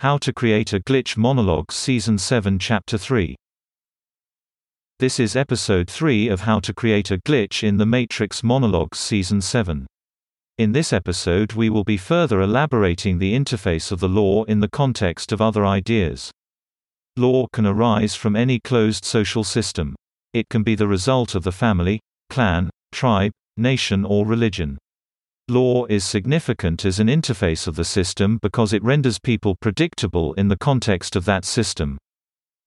How to Create a Glitch Monologues Season 7 Chapter 3. This is Episode 3 of How to Create a Glitch in the Matrix Monologues Season 7. In this episode we will be further elaborating the interface of the law in the context of other ideas. Law can arise from any closed social system. It can be the result of the family, clan, tribe, nation or religion. Law is significant as an interface of the system because it renders people predictable in the context of that system.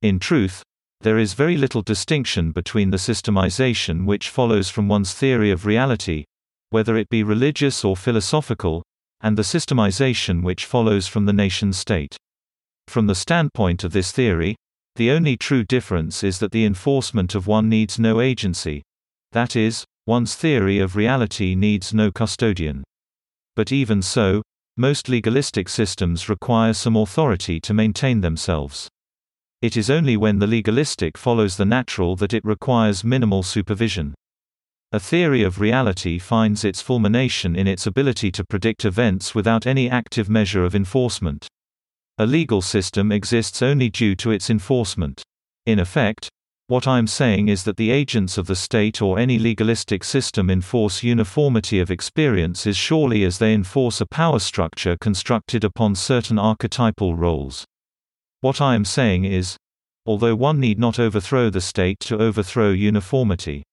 In truth, there is very little distinction between the systemization which follows from one's theory of reality, whether it be religious or philosophical, and the systemization which follows from the nation-state. From the standpoint of this theory, the only true difference is that the enforcement of one needs no agency, that is, one's theory of reality needs no custodian. But even so, most legalistic systems require some authority to maintain themselves. It is only when the legalistic follows the natural that it requires minimal supervision. A theory of reality finds its fulmination in its ability to predict events without any active measure of enforcement. A legal system exists only due to its enforcement. In effect, what I am saying is that the agents of the state or any legalistic system enforce uniformity of experience as surely as they enforce a power structure constructed upon certain archetypal roles. What I am saying is, although one need not overthrow the state to overthrow uniformity,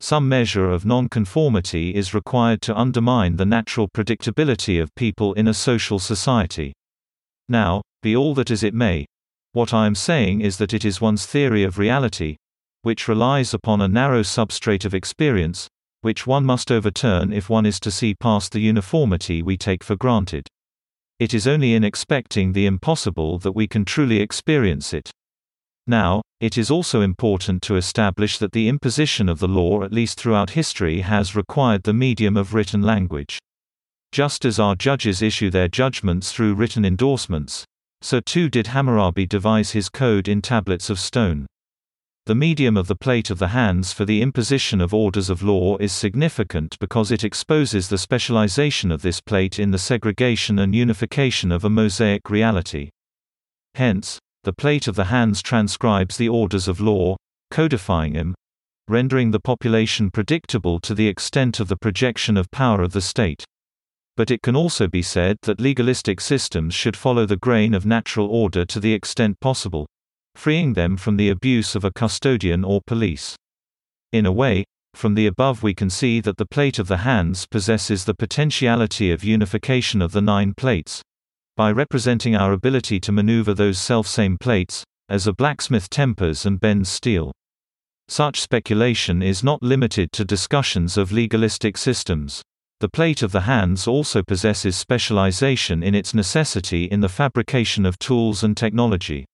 some measure of nonconformity is required to undermine the natural predictability of people in a social society. Now, be all that as it may, what I am saying is that it is one's theory of reality, which relies upon a narrow substrate of experience, which one must overturn if one is to see past the uniformity we take for granted. It is only in expecting the impossible that we can truly experience it. Now, it is also important to establish that the imposition of the law, at least throughout history, has required the medium of written language. Just as our judges issue their judgments through written endorsements, so too did Hammurabi devise his code in tablets of stone. The medium of the plate of the hands for the imposition of orders of law is significant because it exposes the specialization of this plate in the segregation and unification of a mosaic reality. Hence, the plate of the hands transcribes the orders of law, codifying them, rendering the population predictable to the extent of the projection of power of the state. But it can also be said that legalistic systems should follow the grain of natural order to the extent possible, freeing them from the abuse of a custodian or police. In a way, from the above we can see that the plate of the hands possesses the potentiality of unification of the nine plates, by representing our ability to maneuver those selfsame plates, as a blacksmith tempers and bends steel. Such speculation is not limited to discussions of legalistic systems. The plate of the hands also possesses specialization in its necessity in the fabrication of tools and technology.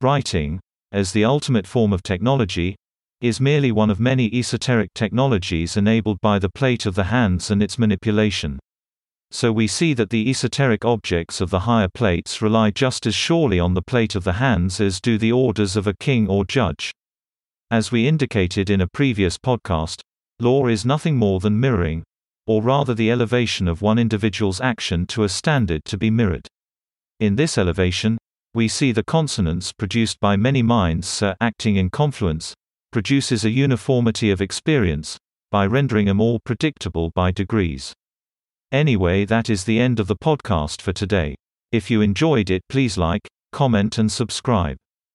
Writing, as the ultimate form of technology, is merely one of many esoteric technologies enabled by the plate of the hands and its manipulation. So we see that the esoteric objects of the higher plates rely just as surely on the plate of the hands as do the orders of a king or judge. As we indicated in a previous podcast, law is nothing more than mirroring, or rather the elevation of one individual's action to a standard to be mirrored. In this elevation, we see the consonance produced by many minds acting in confluence, produces a uniformity of experience, by rendering them all predictable by degrees. Anyway, that is the end of the podcast for today. If you enjoyed it, please like, comment and subscribe.